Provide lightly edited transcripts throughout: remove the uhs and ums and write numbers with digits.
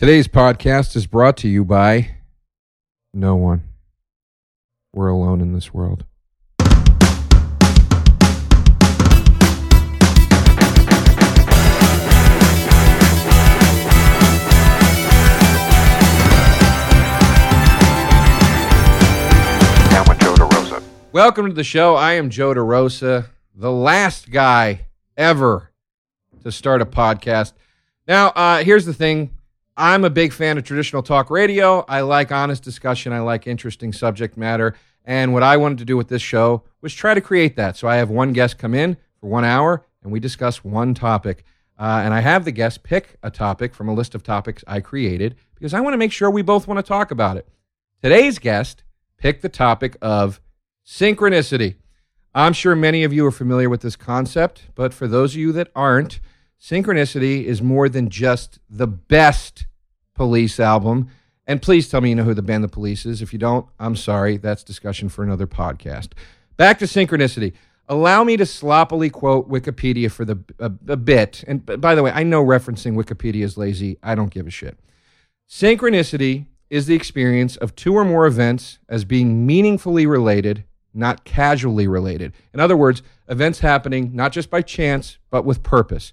Today's podcast is brought to you by no one. We're alone in this world. Now with Joe DeRosa. Welcome to the show. I am Joe DeRosa, the last guy ever to start a podcast. Now, here's the thing. I'm a big fan of traditional talk radio. I like honest discussion. I like interesting subject matter. And what I wanted to do with this show was try to create that. So I have one guest come in for 1 hour, and we discuss one topic. And I have the guest pick a topic from a list of topics I created because I want to make sure we both want to talk about it. Today's guest picked the topic of synchronicity. I'm sure many of you are familiar with this concept, but for those of you that aren't, synchronicity is more than just the best Police album. And please tell me you know who the band The Police is. If you don't, I'm sorry. That's discussion for another podcast. Back to synchronicity. Allow me to sloppily quote Wikipedia for a bit. And by the way, I know referencing Wikipedia is lazy. I don't give a shit. Synchronicity is the experience of two or more events as being meaningfully related, not casually related. In other words, events happening not just by chance, but with purpose.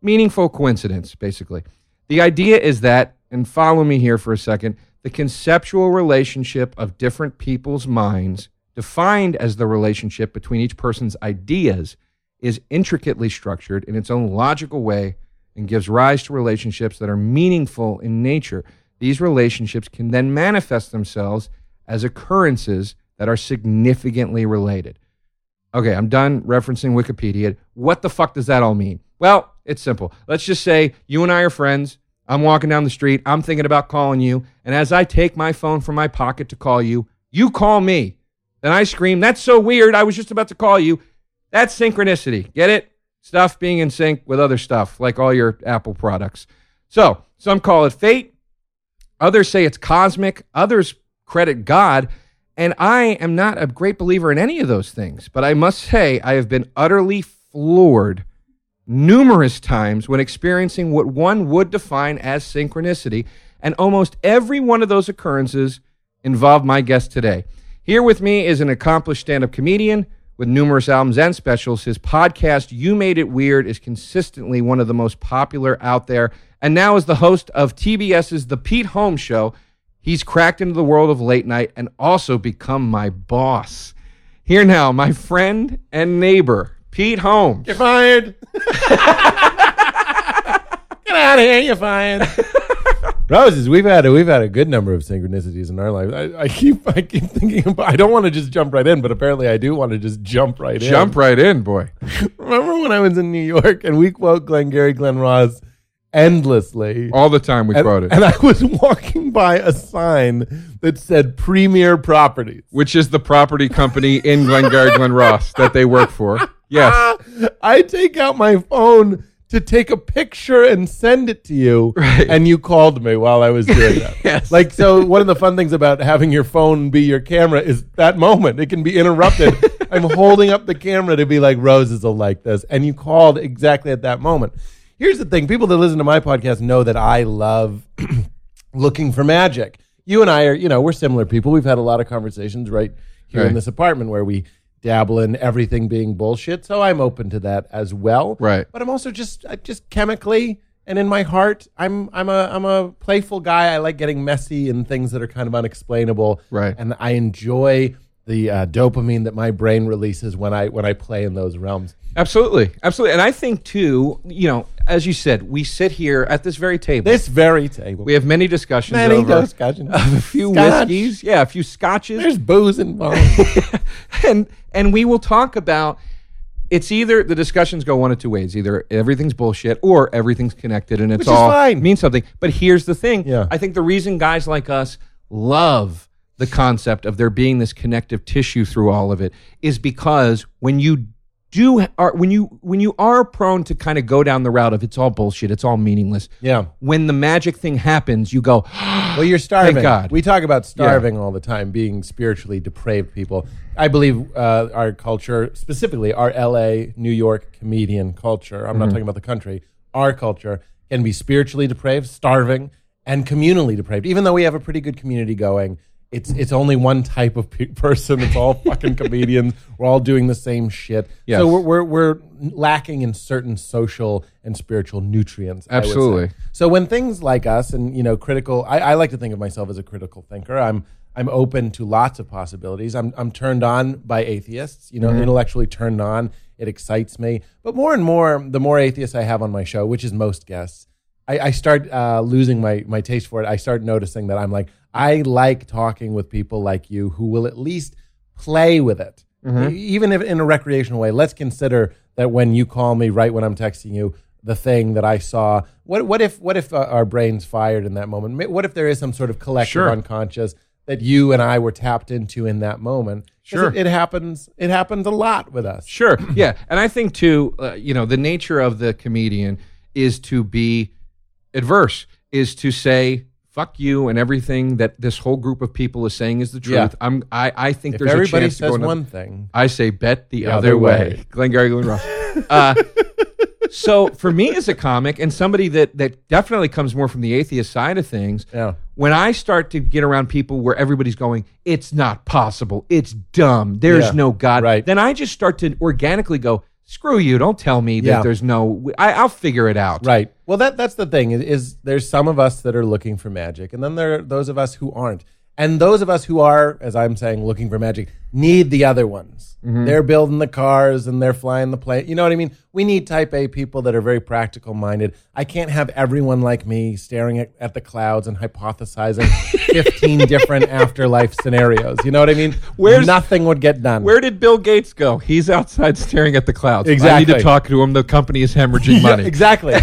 Meaningful coincidence, basically. The idea is that, and follow me here for a second, the conceptual relationship of different people's minds, defined as the relationship between each person's ideas, is intricately structured in its own logical way and gives rise to relationships that are meaningful in nature. These relationships can then manifest themselves as occurrences that are significantly related. Okay, I'm done referencing Wikipedia. What the fuck does that all mean? Well, it's simple. Let's just say you and I are friends. I'm walking down the street. I'm thinking about calling you. And as I take my phone from my pocket to call you, you call me. Then I scream, "That's so weird. I was just about to call you." That's synchronicity. Get it? Stuff being in sync with other stuff, like all your Apple products. So some call it fate. Others say it's cosmic. Others credit God. And I am not a great believer in any of those things. But I must say I have been utterly floored numerous times when experiencing what one would define as synchronicity, and almost every one of those occurrences involved my guest today. Here with me is an accomplished stand-up comedian with numerous albums and specials. His podcast, You Made It Weird, is consistently one of the most popular out there, and now is the host of TBS's The Pete Holmes Show. He's cracked into the world of late night and also become my boss. Here now, my friend and neighbor, Pete Holmes. You're fired. Get out of here. You're fired. Roses, we've had a good number of synchronicities in our lives. I keep thinking about. I don't want to just jump right in, but apparently I do want to just jump right in. Jump right in, boy. Remember when I was in New York and we quote Glengarry Glen Ross endlessly all the time? We quote it, and I was walking by a sign that said Premier Properties, which is the property company in Glengarry Glen Ross that they work for. Yes. I take out my phone to take a picture and send it to you, right. And you called me while I was doing that. Yes. Like, so one of the fun things about having your phone be your camera is that moment. It can be interrupted. I'm holding up the camera to be like, Roses will like this. And you called exactly at that moment. Here's the thing. People that listen to my podcast know that I love looking for magic. You and I are, we're similar people. We've had a lot of conversations right here in this apartment where we dabble in everything being bullshit, so I'm open to that as well. Right. But I'm also just chemically and in my heart, I'm a playful guy. I like getting messy and things that are kind of unexplainable. Right. And I enjoy the dopamine that my brain releases when I play in those realms. Absolutely, absolutely. And I think too, as you said, we sit here at this very table. We have many discussions. A few whiskeys, a few scotches. There's booze involved, and we will talk about. It's either the discussions go one of two ways: either everything's bullshit or everything's connected, and it means something. But here's the thing: I think the reason guys like us love the concept of there being this connective tissue through all of it is because when you are prone to kind of go down the route of it's all bullshit, it's all meaningless. Yeah. When the magic thing happens, you go, well, you're starving. Thank God. We talk about starving all the time, being spiritually depraved people. I believe our culture, specifically our LA, New York comedian culture, I'm not talking about the country, our culture can be spiritually depraved, starving, and communally depraved. Even though we have a pretty good community going, it's only one type of person. It's all fucking comedians. We're all doing the same shit. Yes. So we're lacking in certain social and spiritual nutrients. Absolutely. So when things like us and critical, I like to think of myself as a critical thinker. I'm open to lots of possibilities. I'm turned on by atheists. Intellectually turned on. It excites me. But more and more, the more atheists I have on my show, which is most guests, I start losing my taste for it. I start noticing that I like talking with people like you who will at least play with it. Mm-hmm. Even if in a recreational way, let's consider that when you call me right when I'm texting you, the thing that I saw, what if our brains fired in that moment? What if there is some sort of collective unconscious that you and I were tapped into in that moment? Sure. It happens a lot with us. Sure. Yeah. And I think too, the nature of the comedian is to be adverse, is to say, fuck you and everything that this whole group of people is saying is the truth. Yeah. I think if there's a chance to go one thing. I say bet the other way. Glengarry Glen Ross. So for me as a comic and somebody that definitely comes more from the atheist side of things, when I start to get around people where everybody's going, it's not possible, it's dumb, there's no God, right, then I just start to organically go, screw you, don't tell me that there's no, I'll figure it out. Right. Well, that's the thing, is there's some of us that are looking for magic, and then there are those of us who aren't. And those of us who are, as I'm saying, looking for magic, need the other ones. Mm-hmm. They're building the cars and they're flying the plane. You know what I mean? We need type A people that are very practical minded. I can't have everyone like me staring at the clouds and hypothesizing 15 different afterlife scenarios. You know what I mean? Nothing would get done. Where did Bill Gates go? He's outside staring at the clouds. Exactly. I need to talk to him. The company is hemorrhaging money. Exactly.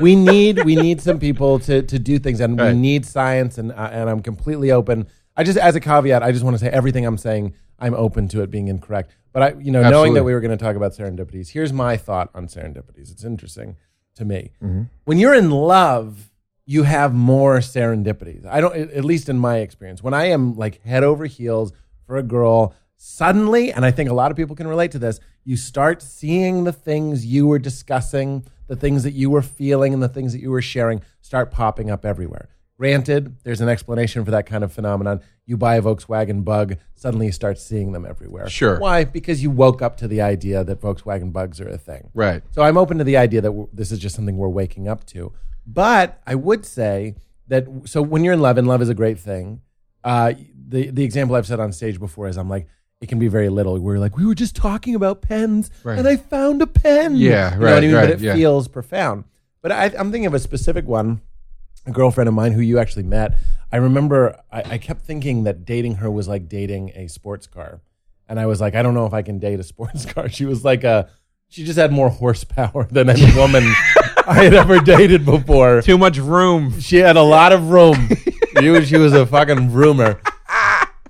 We need some people to do things, and we need science, and I'm completely open. As a caveat, I just want to say everything I'm saying, I'm open to it being incorrect. But knowing that we were going to talk about serendipities, here's my thought on serendipities. It's interesting to me. Mm-hmm. When you're in love, you have more serendipities. At least in my experience, when I am head over heels for a girl, suddenly, and I think a lot of people can relate to this, you start seeing the things you were discussing, the things that you were feeling, and the things that you were sharing start popping up everywhere. Granted, there's an explanation for that kind of phenomenon. You buy a Volkswagen bug, suddenly you start seeing them everywhere. Sure. Why? Because you woke up to the idea that Volkswagen bugs are a thing. Right. So I'm open to the idea that this is just something we're waking up to. But I would say that, so when you're in love, and love is a great thing, the example I've said on stage before is it can be very little. We're we were just talking about pens, and I found a pen. Yeah, right, you know what I mean? Right, but it feels profound. But I'm thinking of a specific one. A girlfriend of mine who you actually met, I remember I kept thinking that dating her was like dating a sports car. And I was I don't know if I can date a sports car. She was she just had more horsepower than any woman I had ever dated before. Too much room. She had a lot of room. She was a fucking roomer,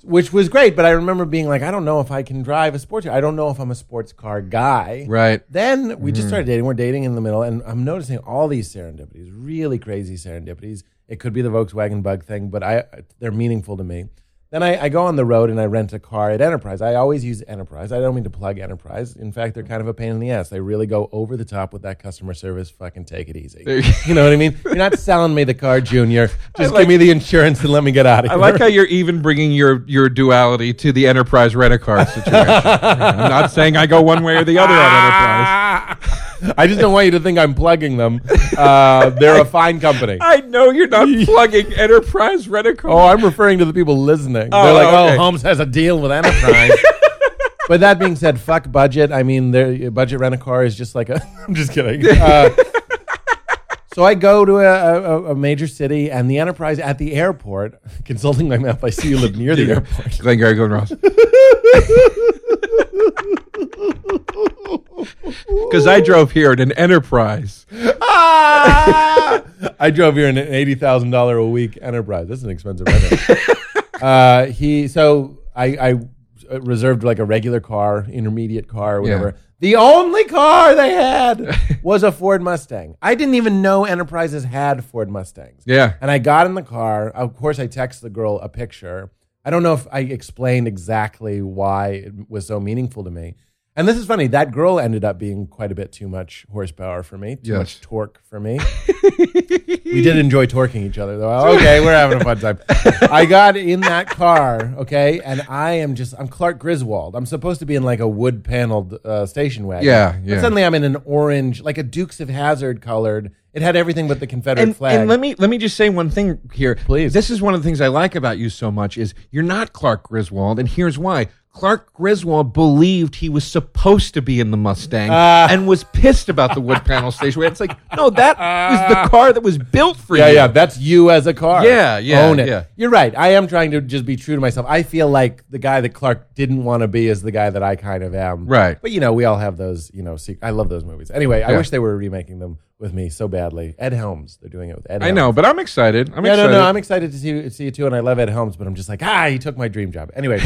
which was great. But I remember being I don't know if I can drive a sports car. I don't know if I'm a sports car guy. Right. Then we just started dating. We're dating in the middle, and I'm noticing all these serendipities, really crazy serendipities. It could be the Volkswagen bug thing, but they're meaningful to me. Then I go on the road and I rent a car at Enterprise. I always use Enterprise. I don't mean to plug Enterprise. In fact, they're kind of a pain in the ass. They really go over the top with that customer service. Fucking take it easy. You know what I mean? You're not selling me the car, Junior. Just give me the insurance and let me get out of here. I like how you're even bringing your duality to the Enterprise rent-a-car situation. I'm not saying I go one way or the other at Enterprise. I just don't want you to think I'm plugging them. They're a fine company. I know you're not plugging Enterprise Rent-A-Car. Oh, I'm referring to the people listening. Oh, they're okay. Holmes has a deal with Enterprise. But that being said, fuck Budget. I mean, their Budget Rent-A-Car is just I'm just kidding. So I go to a major city, and the Enterprise at the airport, consulting my map, I see you live near the airport. Glengarry Glen Ross. Because I drove here in an Enterprise. I drove here in an $80,000 a week Enterprise. That's an expensive renter. I reserved a regular car, intermediate car, whatever. Yeah. The only car they had was a Ford Mustang. I didn't even know Enterprises had Ford Mustangs. Yeah. And I got in the car. Of course, I text the girl a picture. I don't know if I explained exactly why it was so meaningful to me. And this is funny. That girl ended up being quite a bit too much horsepower for me. Too much torque for me. We did enjoy torquing each other, though. Okay, we're having a fun time. I got in that car, okay, and I'm Clark Griswold. I'm supposed to be in like a wood-paneled station wagon. Yeah. But suddenly I'm in an orange, like a Dukes of Hazzard colored. It had everything but the Confederate flag. And let me just say one thing here. Please. This is one of the things I like about you so much is you're not Clark Griswold, and here's why. Clark Griswold believed he was supposed to be in the Mustang and was pissed about the wood panel station. It's like, no, that is the car that was built for you. Yeah, that's you as a car. Yeah. Own it. Yeah. You're right. I am trying to just be true to myself. I feel like the guy that Clark didn't want to be is the guy that I kind of am. Right. But, we all have those, I love those movies. Anyway, I wish they were remaking them with me so badly. Ed Helms. They're doing it with Ed Helms. I know, but I'm excited. I'm excited to see you too, and I love Ed Helms, but I'm just like, he took my dream job. Anyway.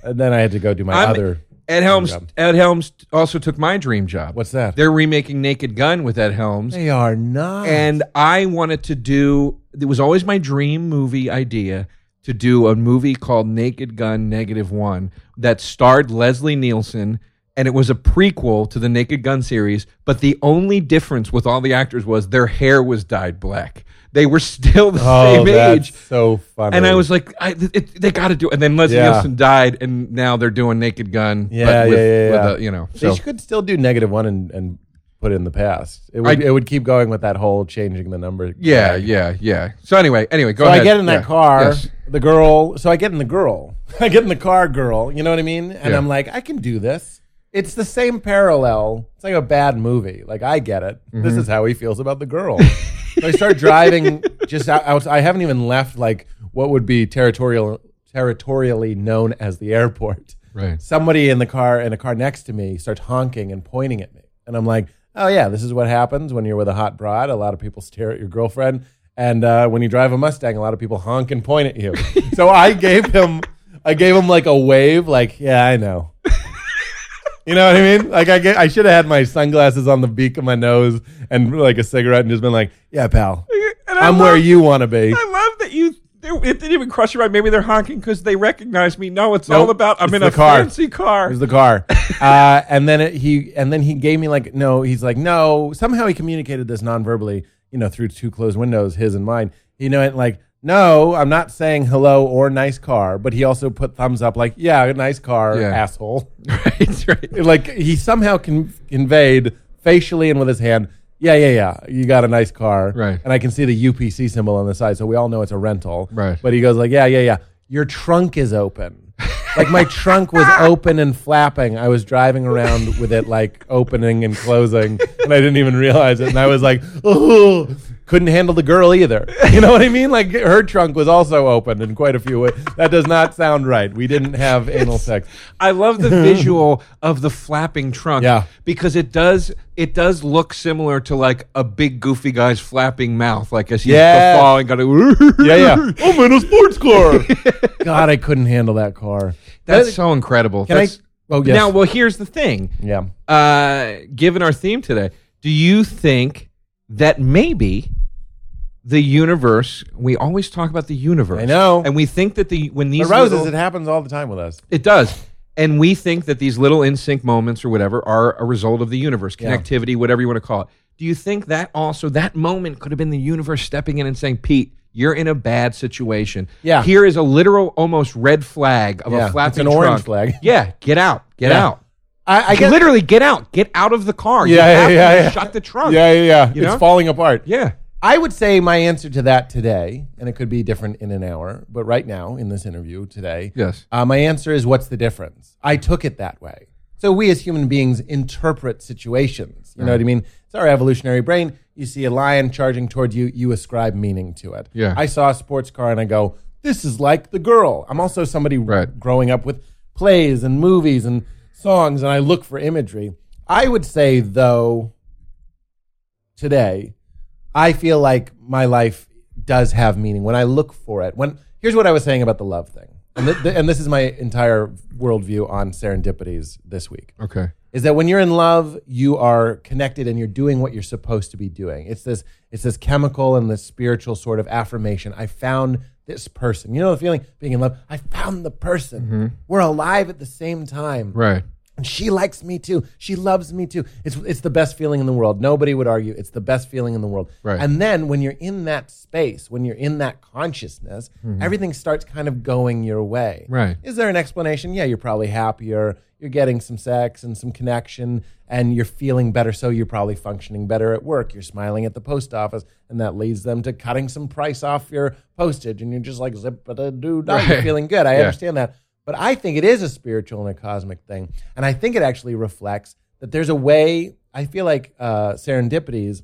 And then I had to go do my other job. Ed Helms also took my dream job. What's that? They're remaking Naked Gun with Ed Helms. They are not. And I wanted to do, it was always my dream movie idea to do a movie called Naked Gun -1 that starred Leslie Nielsen, and it was a prequel to the Naked Gun series, but the only difference with all the actors was their hair was dyed black. They were still the same age. So funny. And I was like, they got to do it. And then Leslie Nielsen died, and now they're doing Naked Gun. They could still do -1 and put in the past. It would keep going with that whole changing the number. Yeah. So anyway, go ahead. I get in that car, the girl. So I get in the girl. I get in the car, girl. You know what I mean? And I'm like, I can do this. It's the same parallel. It's like a bad movie. Like, I get it. Mm-hmm. This is how he feels about the girl. So I start driving just out. I haven't even left, like, what would be territorially known as the airport. Right. Somebody in a car next to me starts honking and pointing at me. And I'm like, oh, yeah, this is what happens when you're with a hot broad. A lot of people stare at your girlfriend. And when you drive a Mustang, a lot of people honk and point at you. So I gave him, like, a wave. Like, yeah, I know. You know what I mean? Like, I should have had my sunglasses on the beak of my nose and like a cigarette and just been like, yeah, pal, I'm where you want to be. I love that it didn't even cross your mind. Maybe they're honking because they recognize me. No, it's all about, I'm in a fancy car. It's the car. and then he gave me like, no, he's like, no. Somehow he communicated this non-verbally, through two closed windows, his and mine. And like, no, I'm not saying hello or nice car, but he also put thumbs up like, yeah, nice car, asshole. Right. Like, he somehow conveyed facially and with his hand, yeah, you got a nice car. Right. And I can see the UPC symbol on the side, so we all know it's a rental. Right. But he goes like, yeah, your trunk is open. Like, my trunk was open and flapping. I was driving around with it, like, opening and closing, and I didn't even realize it. And I was like, oh. Couldn't handle the girl either. You know what I mean? Like, her trunk was also open in quite a few ways. That does not sound right. We didn't have anal sex. I love the visual of the flapping trunk because it does look similar to like a big goofy guy's flapping mouth. Like, as he's falling, got to I'm in a sports car. God, I couldn't handle that car. That's so incredible. Now, well, here's the thing. Yeah. Given our theme today, do you think that maybe the universe, we always talk about the universe. I know. And we think that it happens all the time with us. It does. And we think that these little in sync moments or whatever are a result of the universe, connectivity, whatever you want to call it. Do you think that also, that moment could have been the universe stepping in and saying, Pete, you're in a bad situation. Yeah. Here is a literal, almost red flag of a flapping trunk. It's an orange flag. Yeah. Get out. I guess, literally, get out of the car. You have to shut the trunk. Yeah. It's falling apart. Yeah. I would say my answer to that today, and it could be different in an hour, but right now in this interview today, my answer is, what's the difference? I took it that way. So we as human beings interpret situations. You know what I mean? It's our evolutionary brain. You see a lion charging toward you, you ascribe meaning to it. Yeah. I saw a sports car and I go, this is like the girl. I'm also somebody growing up with plays and movies and songs, and I look for imagery. I would say, though, today, I feel like my life does have meaning when I look for it. Here's what I was saying about the love thing, and this is my entire worldview on serendipities this week. Okay, is that when you're in love, you are connected and you're doing what you're supposed to be doing. It's this chemical and this spiritual sort of affirmation. I found this person. You know the feeling, being in love? I found the person. Mm-hmm. We're alive at the same time. Right. And she likes me too. She loves me too. It's the best feeling in the world. Nobody would argue. It's the best feeling in the world. Right. And then when you're in that space, when you're in that consciousness, everything starts kind of going your way. Right. Is there an explanation? Yeah, you're probably happier. You're getting some sex and some connection, and you're feeling better, so you're probably functioning better at work. You're smiling at the post office, and that leads them to cutting some price off your postage, and you're just like, zip-a-da-doo-da, you're feeling good. I understand that. But I think it is a spiritual and a cosmic thing. And I think it actually reflects that there's a way. I feel like serendipities,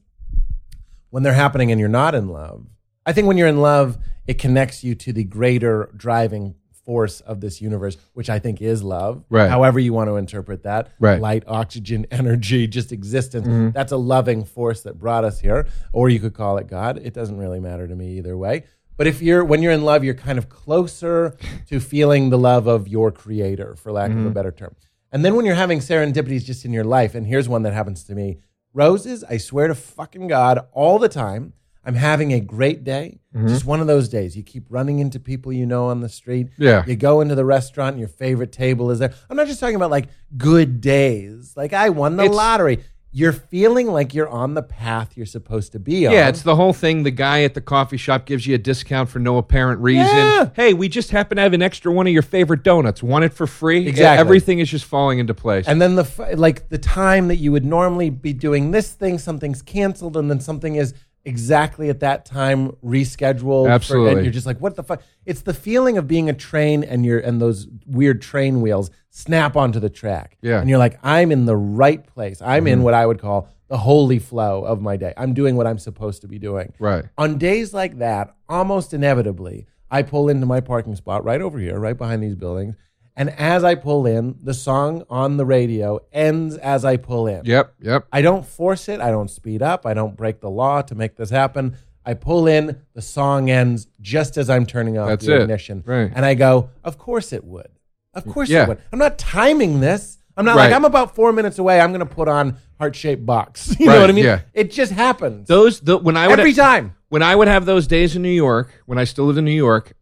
when they're happening and you're not in love, I think when you're in love, it connects you to the greater driving force of this universe, which I think is love. Right. However you want to interpret that. Right. Light, oxygen, energy, just existence. Mm-hmm. That's a loving force that brought us here. Or you could call it God. It doesn't really matter to me either way. But if you're when you're in love, you're kind of closer to feeling the love of your creator, for lack of a better term. And then when you're having serendipities just in your life, and here's one that happens to me. Roses, I swear to fucking God, all the time, I'm having a great day. Just one of those days. You keep running into people you know on the street. Yeah. You go into the restaurant and your favorite table is there. I'm not just talking about like good days. Like I won the lottery. You're feeling like you're on the path you're supposed to be on. Yeah, it's the whole thing. The guy at the coffee shop gives you a discount for no apparent reason. Yeah. Hey, we just happen to have an extra one of your favorite donuts. Want it for free? Exactly. Everything is just falling into place. And then the time that you would normally be doing this thing, something's canceled, and then something is exactly at that time rescheduled. Absolutely. And you're just like, what the fuck? It's the feeling of being a train and those weird train wheels snap onto the track. Yeah. And you're like, I'm in the right place. I'm in what I would call the holy flow of my day. I'm doing what I'm supposed to be doing. Right. On days like that, almost inevitably, I pull into my parking spot right over here, right behind these buildings. And as I pull in, the song on the radio ends as I pull in. Yep. I don't force it. I don't speed up. I don't break the law to make this happen. I pull in, the song ends just as I'm turning off the ignition. Right. And I go, of course it would. Of course it would. I'm not timing this. I'm not like, I'm about 4 minutes away. I'm going to put on Heart Shaped Box. You know what I mean? Yeah. It just happens. When I would have those days in New York, when I still lived in New York,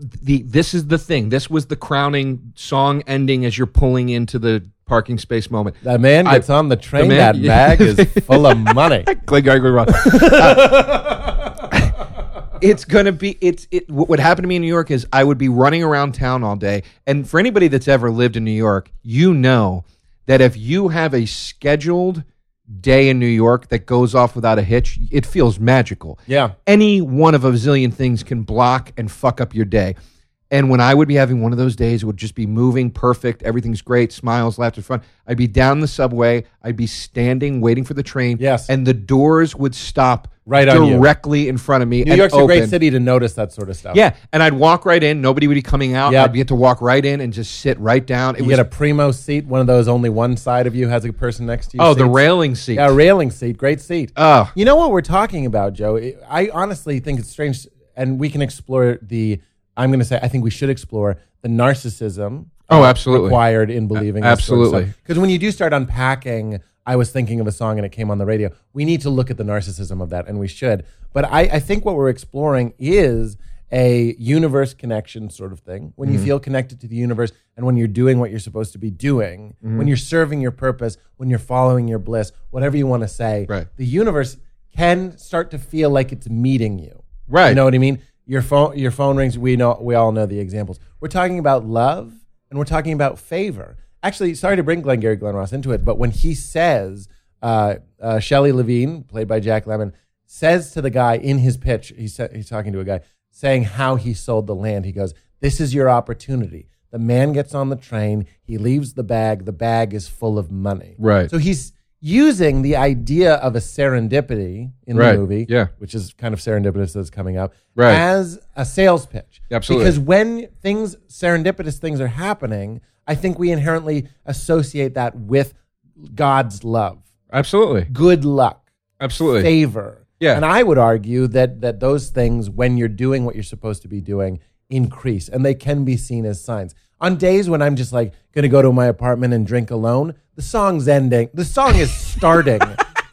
this is the thing. This was the crowning song ending as you're pulling into the parking space moment. That man gets on the train. That bag is full of money. Glengarry Glen Ross. It's going to be, what would happen to me in New York is I would be running around town all day. And for anybody that's ever lived in New York, you know that if you have a scheduled day in New York that goes off without a hitch, it feels magical. Yeah. Any one of a zillion things can block and fuck up your day. And when I would be having one of those days, it would just be moving perfect. Everything's great. Smiles, laughter, fun. I'd be down the subway. I'd be standing, waiting for the train. Yes. And the doors would stop right directly in front of me. New York's open. A great city to notice that sort of stuff. Yeah. And I'd walk right in. Nobody would be coming out. Yep. I'd get to walk right in and just sit right down. You get a primo seat, one of those only one side of you has a person next to you. Oh, seats. The railing seat. Yeah, railing seat. Great seat. Oh. You know what we're talking about, Joe? I honestly think it's strange, and we can explore I think we should explore the narcissism required in believing. Absolutely. Because when you do start unpacking, I was thinking of a song and it came on the radio. We need to look at the narcissism of that, and we should. But I think what we're exploring is a universe connection sort of thing. When you feel connected to the universe and when you're doing what you're supposed to be doing, when you're serving your purpose, when you're following your bliss, whatever you want to say, the universe can start to feel like it's meeting you. Right. You know what I mean? Your phone rings. We all know the examples. We're talking about love, and we're talking about favor. Actually, sorry to bring Glengarry Glen Ross into it, but when he says, Shelley Levine, played by Jack Lemmon, says to the guy in his pitch, he's talking to a guy, saying how he sold the land. He goes, "This is your opportunity." The man gets on the train. He leaves the bag. The bag is full of money. Right. So he's using the idea of a serendipity in the movie, which is kind of serendipitous that's coming up, as a sales pitch. Absolutely. Because when serendipitous things are happening, I think we inherently associate that with God's love. Absolutely. Good luck. Absolutely. Favor. Yeah. And I would argue that those things, when you're doing what you're supposed to be doing, increase, and they can be seen as signs. On days when I'm just like going to go to my apartment and drink alone, the song is starting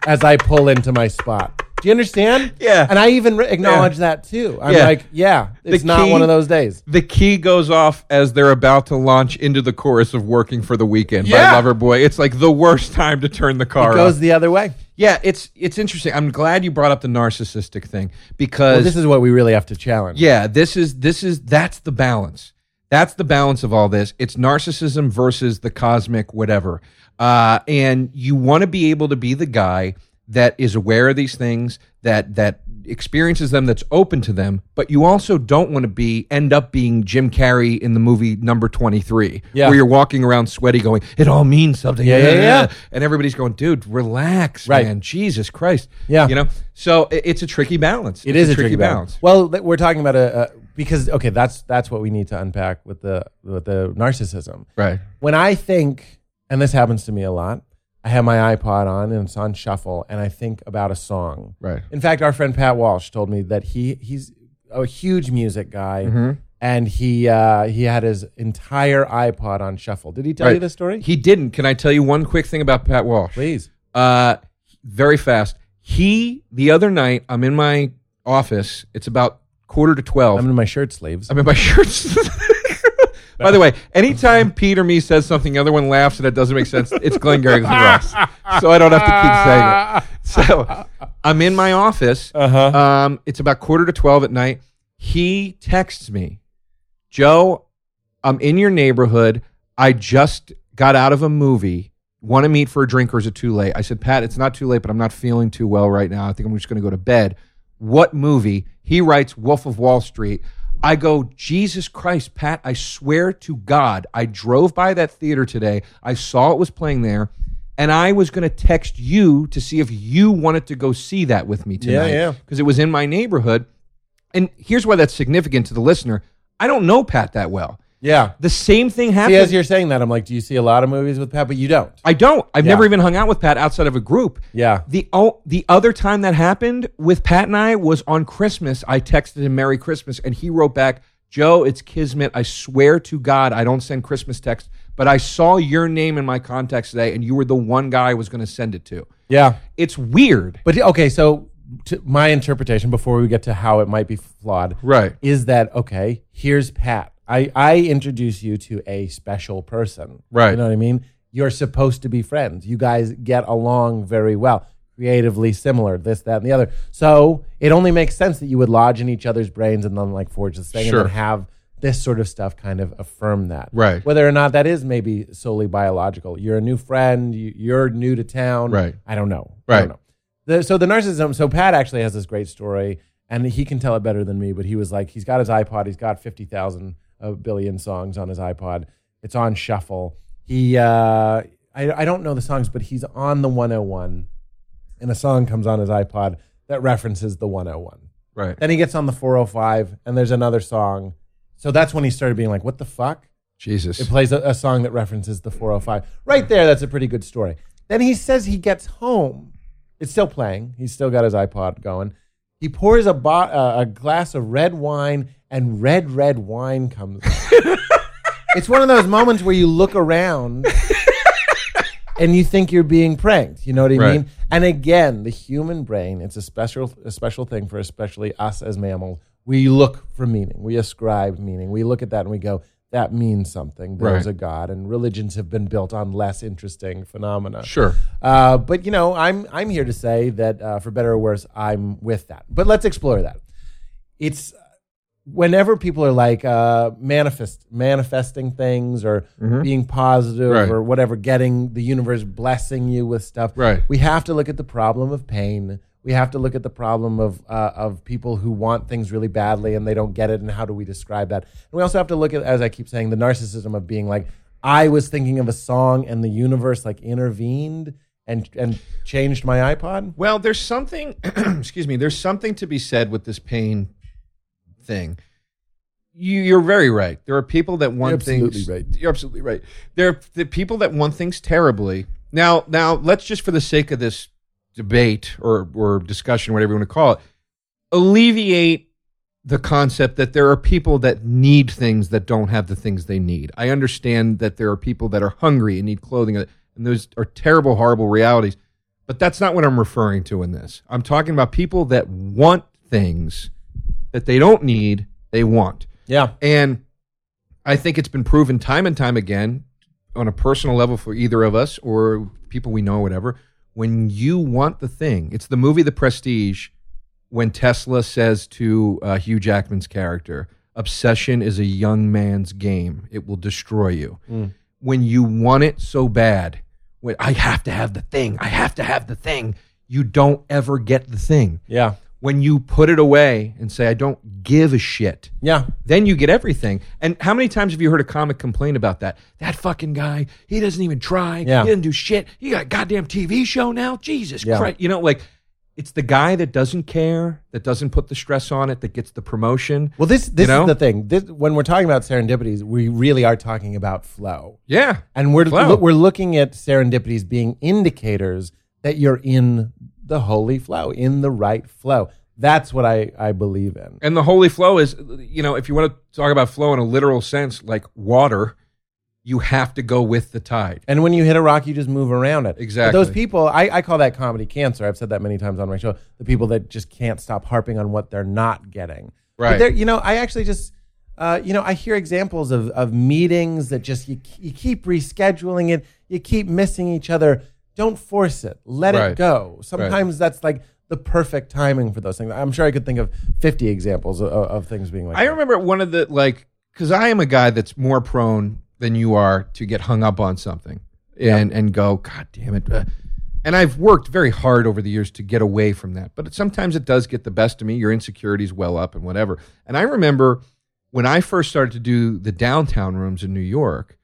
as I pull into my spot. Do you understand? Yeah. And I even acknowledge that too. I'm like, it's not one of those days. The key goes off as they're about to launch into the chorus of Working for the Weekend by Loverboy. It's like the worst time to turn the car off. It goes the other way. Yeah, it's interesting. I'm glad you brought up the narcissistic thing because this is what we really have to challenge. Yeah, that's the balance. That's the balance of all this. It's narcissism versus the cosmic whatever. And you want to be able to be the guy that is aware of these things, that experiences them, that's open to them, but you also don't want to end up being Jim Carrey in the movie number 23, where you're walking around sweaty going, it all means something. Yeah. And everybody's going, dude, relax, man. Jesus Christ. Yeah. You know? So it's a tricky balance. It is a tricky balance. Well, we're talking about because, okay, that's what we need to unpack with the narcissism. Right. When I think, and this happens to me a lot, I have my iPod on and it's on shuffle, and I think about a song. Right. In fact, our friend Pat Walsh told me that he's a huge music guy, and he had his entire iPod on shuffle. Did he tell you this story? He didn't. Can I tell you one quick thing about Pat Walsh? Please. Very fast. The other night, I'm in my office. It's about 11:45. I'm in my shirt sleeves. By the way, anytime Pete or me says something, the other one laughs and it doesn't make sense, it's Glengarry Glen Ross. So I don't have to keep saying it. So I'm in my office. Uh-huh. It's about 11:45 at night. He texts me, Joe, I'm in your neighborhood. I just got out of a movie. Want to meet for a drink, or is it too late? I said, Pat, it's not too late, but I'm not feeling too well right now. I think I'm just going to go to bed. What movie? He writes Wolf of Wall Street. I go, Jesus Christ, Pat, I swear to God, I drove by that theater today. I saw it was playing there, and I was going to text you to see if you wanted to go see that with me tonight. Yeah. Because it was in my neighborhood. And here's why that's significant to the listener. I don't know Pat that well. Yeah. The same thing happened. See, as you're saying that, I'm like, do you see a lot of movies with Pat? But you don't. I don't. I've never even hung out with Pat outside of a group. Yeah. The other time that happened with Pat and I was on Christmas. I texted him Merry Christmas, and he wrote back, Joe, it's Kismet. I swear to God, I don't send Christmas texts, but I saw your name in my contacts today, and you were the one guy I was going to send it to. Yeah. It's weird. But, okay, so my interpretation, before we get to how it might be flawed, is that, okay, here's Pat. I introduce you to a special person. Right. You know what I mean? You're supposed to be friends. You guys get along very well. Creatively similar, this, that, and the other. So it only makes sense that you would lodge in each other's brains and then like forge this thing and then have this sort of stuff kind of affirm that. Right. Whether or not that is maybe solely biological. You're a new friend. You're new to town. Right. I don't know. Right. I don't know. So the narcissism, so Pat actually has this great story, and he can tell it better than me, but he was like, he's got his iPod. He's got 50,000 songs on his iPod. It's on shuffle. He, I don't know the songs, but he's on the 101, and a song comes on his iPod that references the 101. Right. Then he gets on the 405, and there's another song. So that's when he started being like, what the fuck? Jesus. It plays a song that references the 405. Right there, that's a pretty good story. Then he says he gets home. It's still playing. He's still got his iPod going. He pours a glass of red wine, and red wine comes out. It's one of those moments where you look around and you think you're being pranked. You know what I mean? And again, the human brain, it's a special thing for especially us as mammals. We look for meaning. We ascribe meaning. We look at that and we go, that means something. There's a God, and religions have been built on less interesting phenomena. Sure. But, you know, I'm here to say that, for better or worse, I'm with that. But let's explore that. It's whenever people are like manifesting things or being positive or whatever, getting the universe blessing you with stuff, we have to look at the problem of pain. We have to look at the problem of people who want things really badly and they don't get it, and how do we describe that? And we also have to look at, as I keep saying, the narcissism of being like, I was thinking of a song and the universe like intervened and changed my iPod. Well, there's something, excuse me, there's something to be said with this pain thing. You're very right. There are people that want things. Right. You're absolutely right. There are the people that want things terribly. Now, let's just, for the sake of this debate or discussion, whatever you want to call it, alleviate the concept that there are people that need things that don't have the things they need. I understand that there are people that are hungry and need clothing, and those are terrible, horrible realities. But that's not what I'm referring to in this. I'm talking about people that want things that they don't need, they want. Yeah. And I think it's been proven time and time again on a personal level for either of us or people we know, whatever, when you want the thing. It's the movie The Prestige when Tesla says to Hugh Jackman's character, obsession is a young man's game. It will destroy you. Mm. When you want it so bad, when I have to have the thing, I have to have the thing, you don't ever get the thing. Yeah. When you put it away and say, I don't give a shit, yeah, then you get everything. And how many times have you heard a comic complain about that? That fucking guy, he doesn't even try. Yeah. He doesn't do shit. He got a goddamn TV show now. Jesus Christ. You know, like, it's the guy that doesn't care, that doesn't put the stress on it, that gets the promotion. Well, this is the thing. This, when we're talking about serendipities, we really are talking about flow. Yeah. And we're looking at serendipities being indicators that you're in the holy flow, in the right flow. That's what I believe in. And the holy flow is, you know, if you want to talk about flow in a literal sense, like water, you have to go with the tide. And when you hit a rock, you just move around it. Exactly. But those people, I call that comedy cancer. I've said that many times on my show. The people that just can't stop harping on what they're not getting. Right. But you know, I actually just, you know, I hear examples of meetings that just, you keep rescheduling it. You keep missing each other. Don't force it. Let it go. Sometimes that's like the perfect timing for those things. I'm sure I could think of 50 examples of things being like that. I remember one of the, like, because I am a guy that's more prone than you are to get hung up on something and go, God damn it. And I've worked very hard over the years to get away from that. But sometimes it does get the best of me. Your insecurities well up and whatever. And I remember when I first started to do the downtown rooms in New York,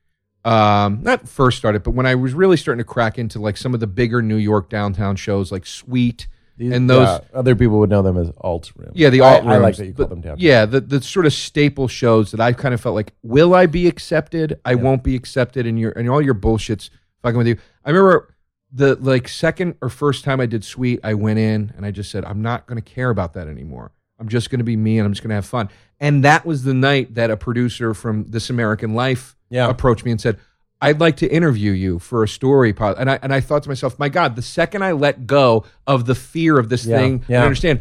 not first started, but when I was really starting to crack into like some of the bigger New York downtown shows, like Sweet and those other people would know them as alt rooms. Yeah, the alt rooms. I like that you call them downtown. Yeah, the sort of staple shows that I kind of felt like, will I be accepted? I won't be accepted, and all your bullshit's fucking with you. I remember the like second or first time I did Sweet, I went in and I just said, I'm not going to care about that anymore. I'm just going to be me, and I'm just going to have fun. And that was the night that a producer from This American Life approached me and said, I'd like to interview you for a story. And I thought to myself, my God, the second I let go of the fear of this thing, I understand,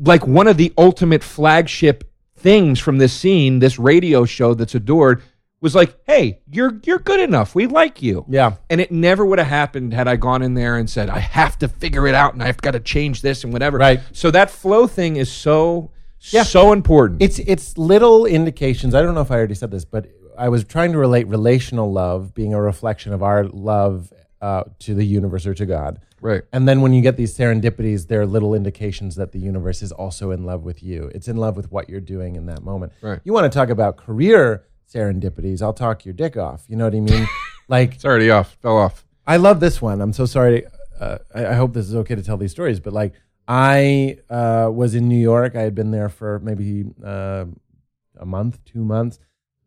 like one of the ultimate flagship things from this scene, this radio show that's adored, was like, hey, you're good enough. We like you. Yeah. And it never would have happened had I gone in there and said, I have to figure it out and I've got to change this and whatever. Right. So that flow thing is so important. It's little indications. I don't know if I already said this, but I was trying to relate relational love being a reflection of our love to the universe or to God. Right. And then when you get these serendipities, they're little indications that the universe is also in love with you. It's in love with what you're doing in that moment. Right. You want to talk about career serendipities, I'll talk your dick off. You know what I mean? Like, it's already off, fell off. I love this one. I'm so sorry. I hope this is okay to tell these stories, but like I was in New York. I had been there for maybe a month, 2 months.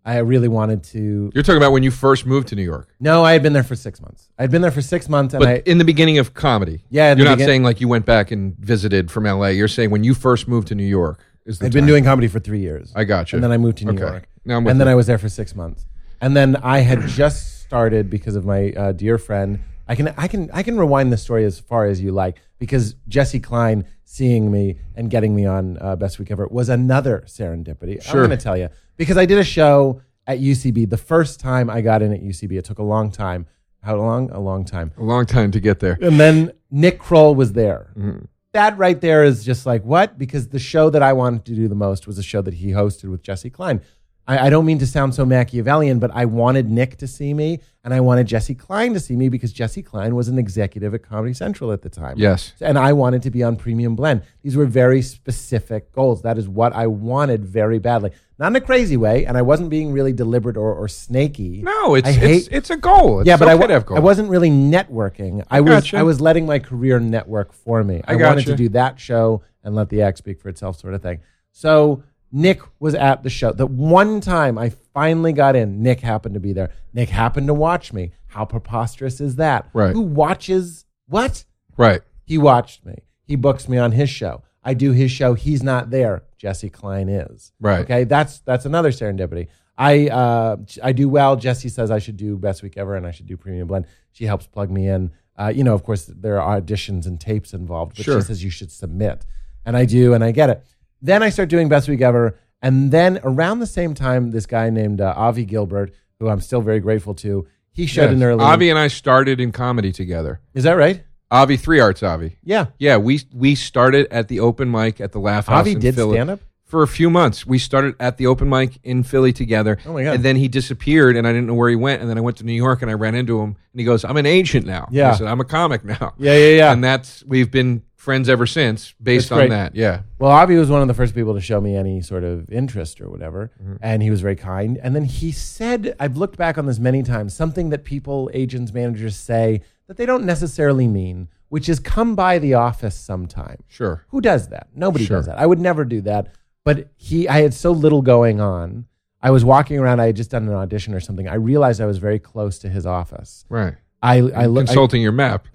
I really wanted to... You're talking about when you first moved to New York. No, I had been there for 6 months. I'd been there for 6 months. And in the beginning of comedy. Yeah. You're not saying like you went back and visited from LA. You're saying when you first moved to New York. I'd been doing comedy for 3 years. I got you. And then I moved to New York. Then I was there for 6 months. And then I had just started because of my dear friend. I can rewind the story as far as you like, because Jessi Klein seeing me and getting me on Best Week Ever was another serendipity. Sure. I'm going to tell you, because I did a show at UCB. The first time I got in at UCB, it took a long time. How long? A long time. A long time to get there. And then Nick Kroll was there. Mm-hmm. That right there is just like, what? Because the show that I wanted to do the most was a show that he hosted with Jessi Klein. I don't mean to sound so Machiavellian, but I wanted Nick to see me, and I wanted Jessi Klein to see me, because Jessi Klein was an executive at Comedy Central at the time. Yes. And I wanted to be on Premium Blend. These were very specific goals. That is what I wanted very badly. Not in a crazy way, and I wasn't being really deliberate or snaky. No, it's a goal. It's I wasn't really networking. I was letting my career network for me. I wanted to do that show and let the act speak for itself, sort of thing. So Nick was at the show. The one time I finally got in, Nick happened to be there. Nick happened to watch me. How preposterous is that? Right. Who watches what? Right. He watched me. He books me on his show. I do his show. He's not there. Jessi Klein is. Right. Okay. That's another serendipity. I do well. Jessi says I should do Best Week Ever and I should do Premium Blend. She helps plug me in. you know, of course, there are auditions and tapes involved, but she says you should submit. And I do, and I get it. Then I start doing Best Week Ever. And then around the same time, this guy named Avi Gilbert, who I'm still very grateful to, he showed an early... Avi and I started in comedy together. Is that right? Avi, Three Arts Avi. Yeah. Yeah, we started at the open mic at the Laugh House in Philly. Avi did stand-up? For a few months. We started at the open mic in Philly together. Oh, my God. And then he disappeared, and I didn't know where he went. And then I went to New York, and I ran into him. And he goes, I'm an agent now. Yeah. I said, I'm a comic now. Yeah, yeah, yeah. And that's... We've been... friends ever since, based on that, yeah. Well, Avi was one of the first people to show me any sort of interest or whatever, and he was very kind. And then he said, I've looked back on this many times, something that people, agents, managers say that they don't necessarily mean, which is come by the office sometime. Sure. Who does that? Nobody does that. I would never do that. But I had so little going on. I was walking around. I had just done an audition or something. I realized I was very close to his office. Right. Consulting my map,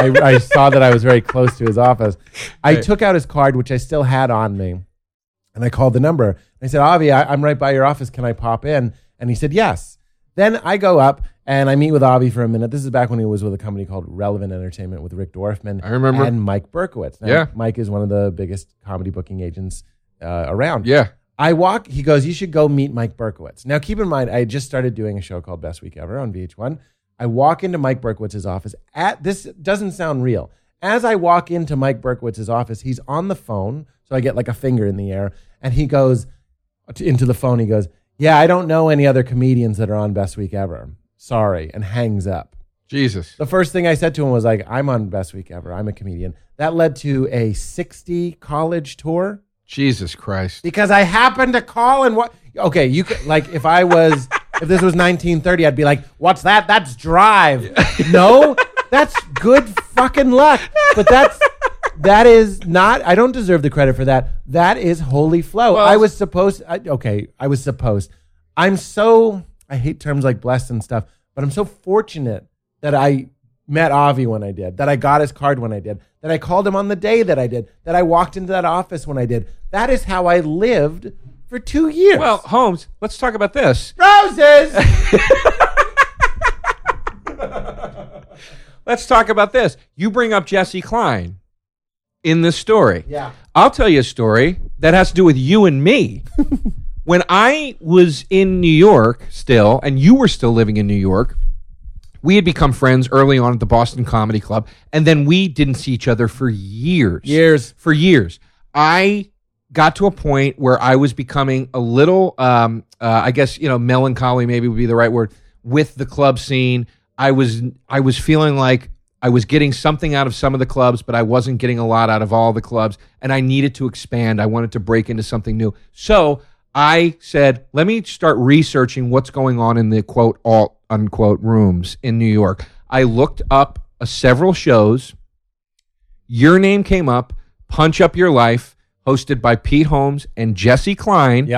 I saw that I was very close to his office. I took out his card, which I still had on me, and I called the number. I said, Avi, I'm right by your office. Can I pop in? And he said, yes. Then I go up, and I meet with Avi for a minute. This is back when he was with a company called Relevant Entertainment with Rick Dorfman. I remember. And Mike Berkowitz. Now, yeah. Mike is one of the biggest comedy booking agents around. Yeah. He goes, you should go meet Mike Berkowitz. Now, keep in mind, I had just started doing a show called Best Week Ever on VH1. I walk into Mike Berkowitz's office. This doesn't sound real. As I walk into Mike Berkowitz's office, he's on the phone, so I get like a finger in the air, and he goes into the phone. He goes, yeah, I don't know any other comedians that are on Best Week Ever. Sorry, and hangs up. Jesus. The first thing I said to him was like, I'm on Best Week Ever. I'm a comedian. That led to a 60-college tour. Jesus Christ. Because I happened to call and what? Okay, you could, like if I was... If this was 1930, I'd be like, what's that? That's Drive. Yeah. No, that's good fucking luck. But that is not, I don't deserve the credit for that. That is holy flow. Well, I was supposed. I hate terms like blessed and stuff, but I'm so fortunate that I met Avi when I did, that I got his card when I did, that I called him on the day that I did, that I walked into that office when I did. That is how I lived for 2 years. Well, Holmes, let's talk about this. Roses! Let's talk about this. You bring up Jessi Klein in this story. Yeah. I'll tell you a story that has to do with you and me. When I was in New York still, and you were still living in New York, we had become friends early on at the Boston Comedy Club, and then we didn't see each other for years. For years. I got to a point where I was becoming a little, I guess, you know, melancholy maybe would be the right word, with the club scene. I was feeling like I was getting something out of some of the clubs, but I wasn't getting a lot out of all the clubs, and I needed to expand. I wanted to break into something new. So I said, let me start researching what's going on in the quote, alt, unquote, rooms in New York. I looked up several shows. Your name came up, Punch Up Your Life, hosted by Pete Holmes and Jessi Klein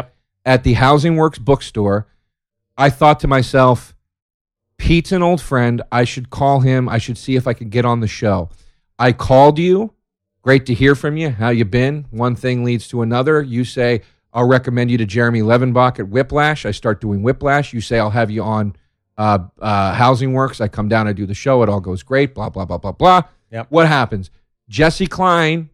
at the Housing Works bookstore. I thought to myself, Pete's an old friend. I should call him. I should see if I could get on the show. I called you. Great to hear from you. How you been? One thing leads to another. You say, I'll recommend you to Jeremy Levenbach at Whiplash. I start doing Whiplash. You say, I'll have you on Housing Works. I come down. I do the show. It all goes great. Blah, blah, blah, blah, blah. Yep. What happens? Jessi Klein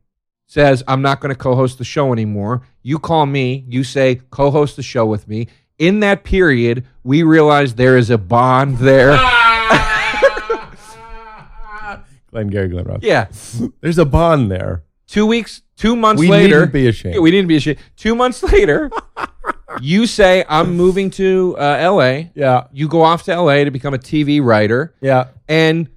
says, I'm not going to co-host the show anymore. You call me. You say, co-host the show with me. In that period, we realized there is a bond there. Glengarry Glen Ross. Yeah. There's a bond there. 2 months later. We needn't be ashamed. Yeah, we needn't be ashamed. 2 months later, you say, I'm moving to L.A. Yeah. You go off to L.A. to become a TV writer. Yeah. And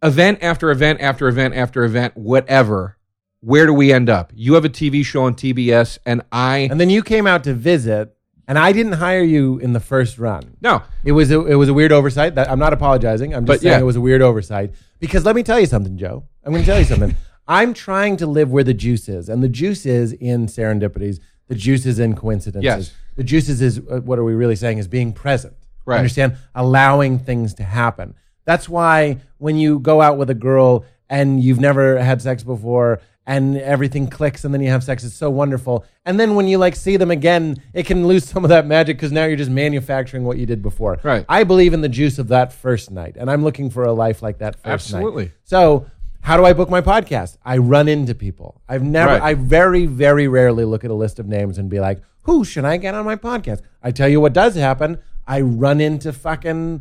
event after event after event after event, whatever. Where do we end up? You have a TV show on TBS, and And then you came out to visit, and I didn't hire you in the first run. No. It was a weird oversight. I'm not apologizing. I'm just saying it was a weird oversight. Because let me tell you something, Joe. I'm going to tell you something. I'm trying to live where the juice is, and the juice is in serendipities. The juice is in coincidences. Yes. The juice is what are we really saying, is being present. Right. Understand? Allowing things to happen. That's why when you go out with a girl and you've never had sex before and everything clicks, and then you have sex. It's so wonderful. And then when you like see them again, it can lose some of that magic because now you're just manufacturing what you did before. Right. I believe in the juice of that first night, and I'm looking for a life like that first night. Absolutely. So how do I book my podcast? I run into people. I've never, I very, very rarely look at a list of names and be like, who should I get on my podcast? I tell you what does happen. I run into fucking,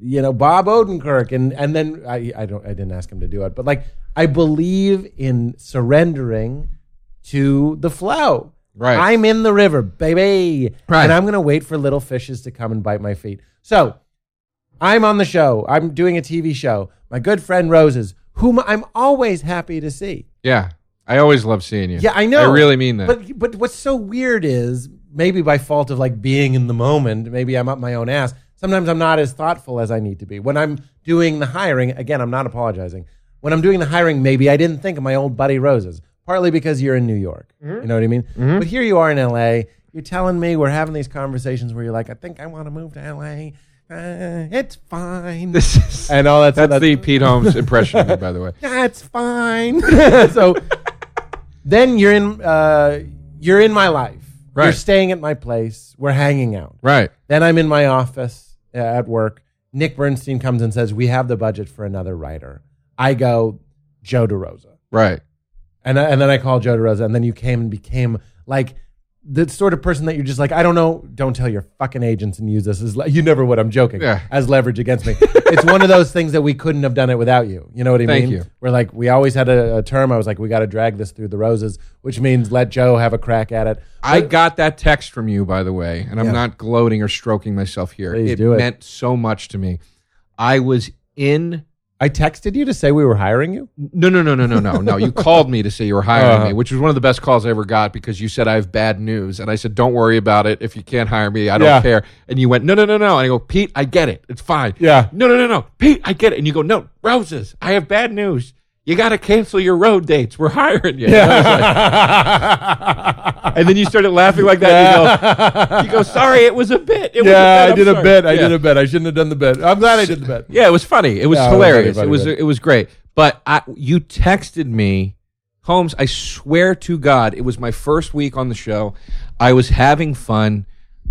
you know, Bob Odenkirk. And then I didn't ask him to do it, but like, I believe in surrendering to the flow. Right. I'm in the river, baby. Right. And I'm going to wait for little fishes to come and bite my feet. So I'm on the show. I'm doing a TV show. My good friend Roses, whom I'm always happy to see. Yeah. I always love seeing you. Yeah, I know. I really mean that. But what's so weird is maybe by fault of like being in the moment, maybe I'm up my own ass. Sometimes I'm not as thoughtful as I need to be. When I'm doing the hiring, again, I'm not apologizing. When I'm doing the hiring, maybe I didn't think of my old buddy Roses, partly because you're in New York. Mm-hmm. You know what I mean? Mm-hmm. But here you are in LA. You're telling me we're having these conversations where you're like, I think I want to move to LA. It's fine. And all that stuff. That's the Pete Holmes impression of me, by the way. That's fine. So then you're in my life. Right. You're staying at my place. We're hanging out. Right. Then I'm in my office at work. Nick Bernstein comes and says, we have the budget for another writer. I go, Joe DeRosa. Right. And then I call Joe DeRosa, and then you came and became like the sort of person that you're just like, I don't know, don't tell your fucking agents and use this as, you never would, I'm joking, as leverage against me. It's one of those things that we couldn't have done it without you. You know what I mean? Thank you. We're like, we always had a term, I was like, we got to drag this through the roses, which means let Joe have a crack at it. I got that text from you, by the way, and I'm not gloating or stroking myself here. It meant so much to me. I was in... I texted you to say we were hiring you? No. You called me to say you were hiring me, which was one of the best calls I ever got because you said, I have bad news. And I said, don't worry about it. If you can't hire me, I don't care. And you went, no. And I go, Pete, I get it. It's fine. Yeah. No. Pete, I get it. And you go, no, Roses, I have bad news. You got to cancel your road dates. We're hiring you. Yeah. And, like, and then you started laughing like that. Yeah. You go, sorry, it was a bit. I did a bit. I shouldn't have done the bit. I'm glad I did the bit. Yeah, it was funny. It was hilarious. It was great. But you texted me, Holmes, I swear to God, it was my first week on the show. I was having fun.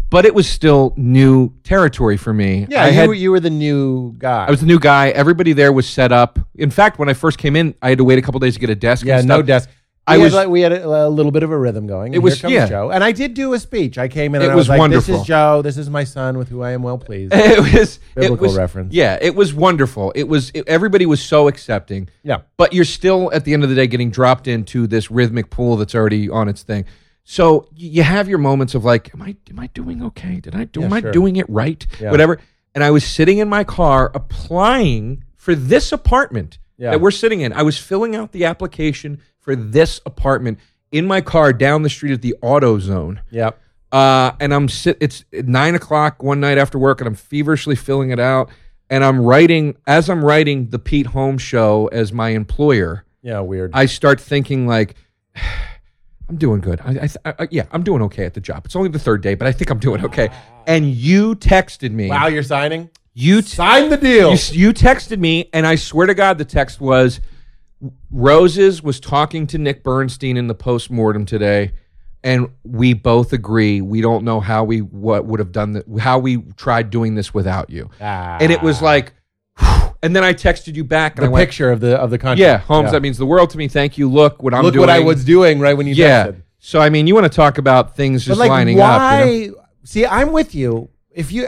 But it was still new territory for me. Yeah, you were the new guy. I was the new guy. Everybody there was set up. In fact, when I first came in, I had to wait a couple days to get a desk. Yeah, and stuff. No desk. We had a little bit of a rhythm going. Here comes Joe. And I did do a speech. I came in and I was like, wonderful. This is Joe. This is my son with who I am well pleased. Biblical reference. Yeah, it was wonderful. Everybody was so accepting. Yeah. But you're still, at the end of the day, getting dropped into this rhythmic pool that's already on its thing. So you have your moments of like, am I doing okay? Am I doing it right? Yeah. Whatever. And I was sitting in my car applying for this apartment that we're sitting in. I was filling out the application for this apartment in my car down the street at the AutoZone. Yep. And it's 9:00 one night after work, and I'm feverishly filling it out. And I'm writing the Pete Holmes Show as my employer. Yeah, weird. I start thinking like, I'm doing good. I'm doing okay at the job. It's only the third day, but I think I'm doing okay. And you texted me. Wow, you're signing? You signed the deal. You texted me, and I swear to God, the text was, Roses was talking to Nick Bernstein in the postmortem today, and we both agree we don't know how we tried doing this without you. And it was like, and then I texted you back. And I went, picture of the contract. Yeah, Holmes, that means the world to me. Thank you. Look what I was doing right when you texted. So, I mean, you want to talk about things just like, lining up. You know? See, I'm with you.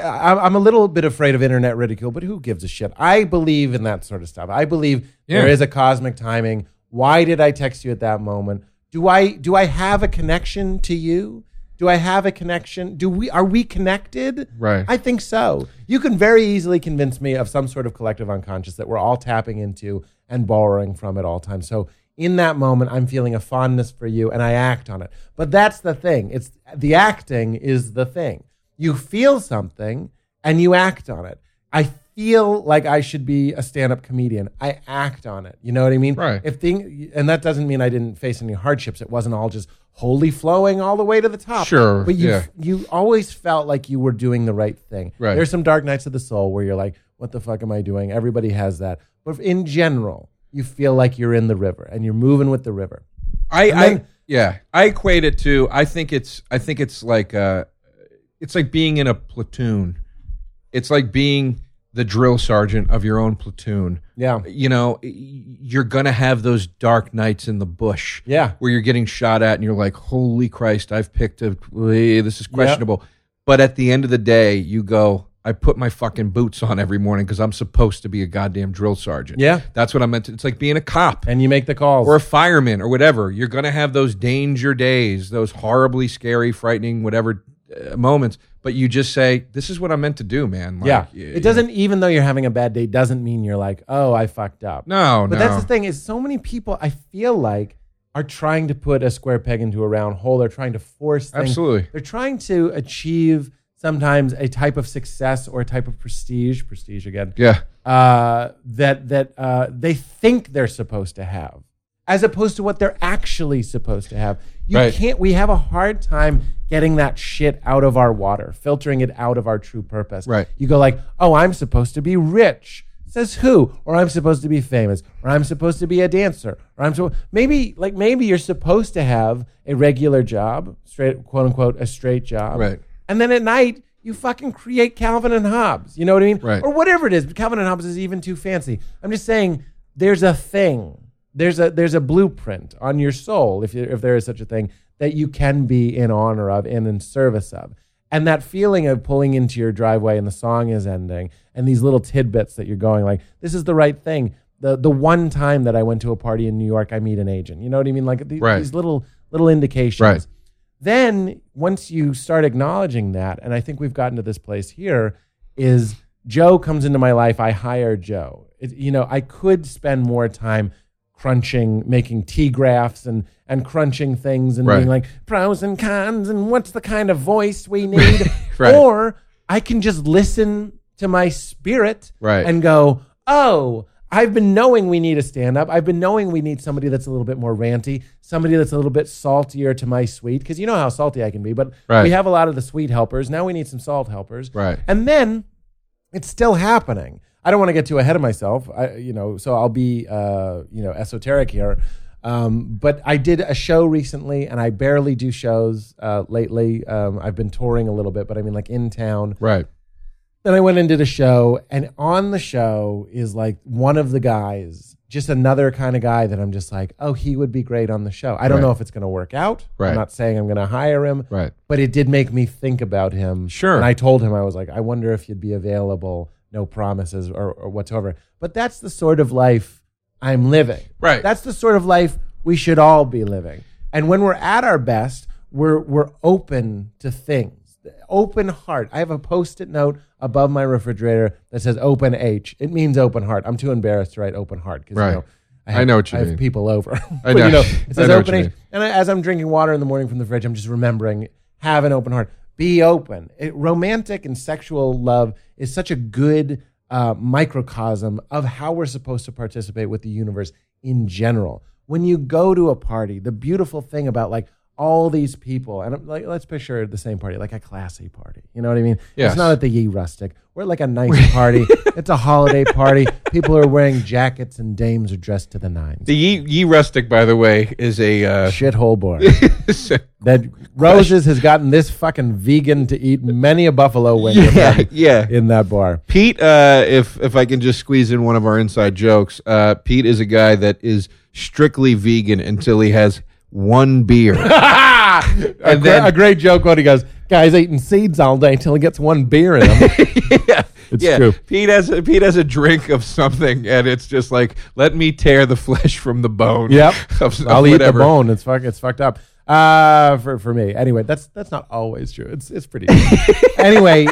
I'm a little bit afraid of internet ridicule, but who gives a shit? I believe in that sort of stuff. I believe there is a cosmic timing. Why did I text you at that moment? Do I have a connection to you? Do I have a connection? Are we connected? Right. I think so. You can very easily convince me of some sort of collective unconscious that we're all tapping into and borrowing from at all times. So in that moment, I'm feeling a fondness for you and I act on it. But that's the thing. It's the acting is the thing. You feel something and you act on it. I feel like I should be a stand-up comedian. I act on it. You know what I mean? Right. And that doesn't mean I didn't face any hardships. It wasn't all just wholly flowing all the way to the top. Sure. But you always felt like you were doing the right thing. Right. There's some dark nights of the soul where you're like, what the fuck am I doing? Everybody has that. But in general, you feel like you're in the river and you're moving with the river. I equate it to, I think it's like being in a platoon. It's like being the drill sergeant of your own platoon. Yeah. You know, you're going to have those dark nights in the bush. Yeah. Where you're getting shot at and you're like, holy Christ, I've picked a, this is questionable. Yep. But at the end of the day, you go, I put my fucking boots on every morning because I'm supposed to be a goddamn drill sergeant. Yeah. That's what I'm meant to. It's like being a cop. And you make the calls. Or a fireman or whatever. You're going to have those danger days, those horribly scary, frightening, whatever moments. But you just say, this is what I'm meant to do, man. Like, yeah. It doesn't, even though you're having a bad day, doesn't mean you're like, oh, I fucked up. No, but no. But that's the thing is so many people, I feel like, are trying to put a square peg into a round hole. They're trying to force things. Absolutely. They're trying to achieve sometimes a type of success or a type of prestige again, yeah. That they think they're supposed to have, as opposed to what they're actually supposed to have. You right. can't. We have a hard time getting that shit out of our water, filtering it out of our true purpose. Right. You go like, oh, I'm supposed to be rich. Says who? Or I'm supposed to be famous. Or I'm supposed to be a dancer. Or I'm maybe you're supposed to have a regular job, straight quote unquote a straight job. Right. And then at night, you fucking create Calvin and Hobbes. You know what I mean? Right. Or whatever it is. But Calvin and Hobbes is even too fancy. I'm just saying there's a thing. There's a blueprint on your soul, if there is such a thing, that you can be in honor of and in service of. And that feeling of pulling into your driveway and the song is ending and these little tidbits that you're going like, this is the right thing. The one time that I went to a party in New York, I meet an agent. You know what I mean? Like these little indications. Right. Then once you start acknowledging that, and I think we've gotten to this place here, is Joe comes into my life, I hire Joe. I could spend more time crunching, making T graphs and crunching things and being like pros and cons and what's the kind of voice we need. Right. Or I can just listen to my spirit and go, oh, I've been knowing we need a stand-up. I've been knowing we need somebody that's a little bit more ranty, somebody that's a little bit saltier to my sweet, because you know how salty I can be, but we have a lot of the sweet helpers. Now we need some salt helpers. Right. And then it's still happening. I don't want to get too ahead of myself, so I'll be esoteric here. But I did a show recently, and I barely do shows lately. I've been touring a little bit, but I mean like in town. Right. Then I went and did a show, and on the show is like one of the guys, just another kind of guy that I'm just like, oh, he would be great on the show. I don't know if it's going to work out. Right. I'm not saying I'm going to hire him, but it did make me think about him. Sure. And I told him, I was like, I wonder if you'd be available, no promises or whatsoever. But that's the sort of life I'm living. Right. That's the sort of life we should all be living. And when we're at our best, we're open to things. Open heart. I have a Post-it note above my refrigerator that says open H. It means open heart. I'm too embarrassed to write open heart because I have people over. I know. It says open H. And as I'm drinking water in the morning from the fridge, I'm just remembering, have an open heart. Be open. Romantic and sexual love is such a good microcosm of how we're supposed to participate with the universe in general. When you go to a party, the beautiful thing about like, all these people, and I'm like, let's picture the same party, like a classy party. You know what I mean? Yes. It's not at the Ye Rustic. We're like a nice party. It's a holiday party. People are wearing jackets, and dames are dressed to the nines. The Ye Rustic, by the way, is a shithole bar. That Roses has gotten this fucking vegan to eat many a buffalo wing. Yeah. In that bar, Pete. If I can just squeeze in one of our inside jokes, Pete is a guy that is strictly vegan until he has one beer. and then a great joke when he goes, guy's eating seeds all day until he gets one beer in him. It's true. Pete has a drink of something, and it's just like, let me tear the flesh from the bone. Yep. I'll eat the bone. It's fucked up. For me. Anyway, that's not always true. It's pretty true. Anyway,